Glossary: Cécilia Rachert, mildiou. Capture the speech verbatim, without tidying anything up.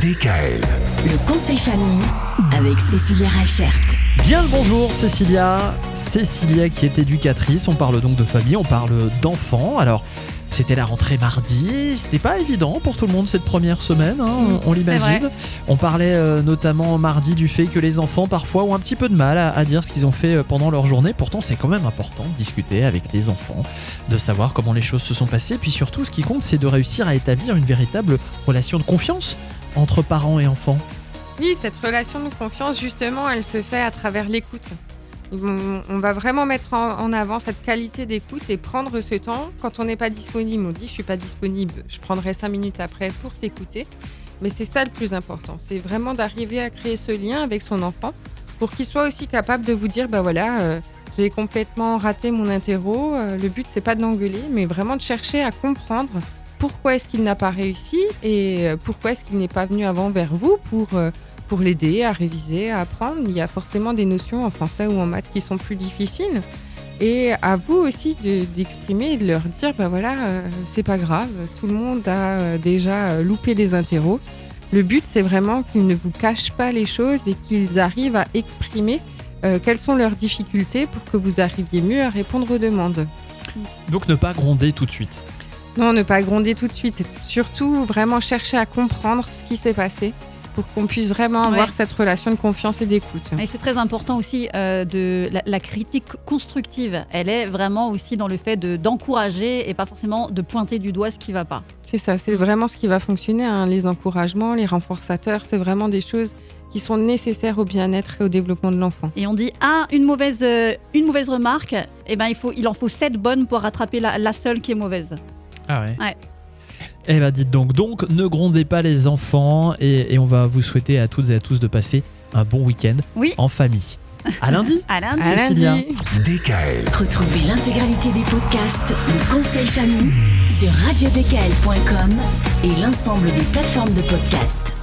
D K L. Le conseil famille avec Cécilia Rachert. Bien le bonjour Cécilia. Cécilia qui est éducatrice, on parle donc de famille, on parle d'enfants. Alors c'était la rentrée mardi, c'était pas évident pour tout le monde cette première semaine, hein, on, on l'imagine. On parlait euh, notamment mardi du fait que les enfants parfois ont un petit peu de mal à, à dire ce qu'ils ont fait pendant leur journée. Pourtant c'est quand même important de discuter avec les enfants, de savoir comment les choses se sont passées. Puis surtout ce qui compte c'est de réussir à établir une véritable relation de confiance entre parents et enfants. Oui, cette relation de confiance justement elle se fait à travers l'écoute. On va vraiment mettre en avant cette qualité d'écoute et prendre ce temps. Quand on n'est pas disponible, on dit « je suis pas disponible, je prendrai cinq minutes après pour t'écouter ». Mais c'est ça le plus important, c'est vraiment d'arriver à créer ce lien avec son enfant pour qu'il soit aussi capable de vous dire « bah voilà, euh, j'ai complètement raté mon interro, euh, le but c'est pas de l'engueuler, mais vraiment de chercher à comprendre pourquoi est-ce qu'il n'a pas réussi et pourquoi est-ce qu'il n'est pas venu avant vers vous pour… Euh, pour l'aider à réviser, à apprendre. Il y a forcément des notions en français ou en maths qui sont plus difficiles. Et à vous aussi de, d'exprimer et de leur dire « ben voilà, euh, c'est pas grave, tout le monde a déjà loupé des interros ». Le but, c'est vraiment qu'ils ne vous cachent pas les choses et qu'ils arrivent à exprimer euh, quelles sont leurs difficultés pour que vous arriviez mieux à répondre aux demandes. Donc ne pas gronder tout de suite. Non, ne pas gronder tout de suite. Surtout, vraiment chercher à comprendre ce qui s'est passé, pour qu'on puisse vraiment avoir ouais. cette relation de confiance et d'écoute. Et c'est très important aussi, euh, de la, la critique constructive. Elle est vraiment aussi dans le fait de, d'encourager et pas forcément de pointer du doigt ce qui ne va pas. C'est ça, c'est vraiment ce qui va fonctionner. Hein. Les encouragements, les renforçateurs, c'est vraiment des choses qui sont nécessaires au bien-être et au développement de l'enfant. Et on dit, ah, une mauvaise, euh, une mauvaise remarque, eh ben, il, faut, il en faut sept bonnes pour rattraper la, la seule qui est mauvaise. Ah ouais. Ouais. Eh bien dites donc, donc ne grondez pas les enfants et, et on va vous souhaiter à toutes et à tous de passer un bon week-end oui. en famille. À lundi. À lundi, Cécilia. D K L. Retrouvez l'intégralité des podcasts Le Conseil Famille sur radio d k l point com et l'ensemble des plateformes de podcasts.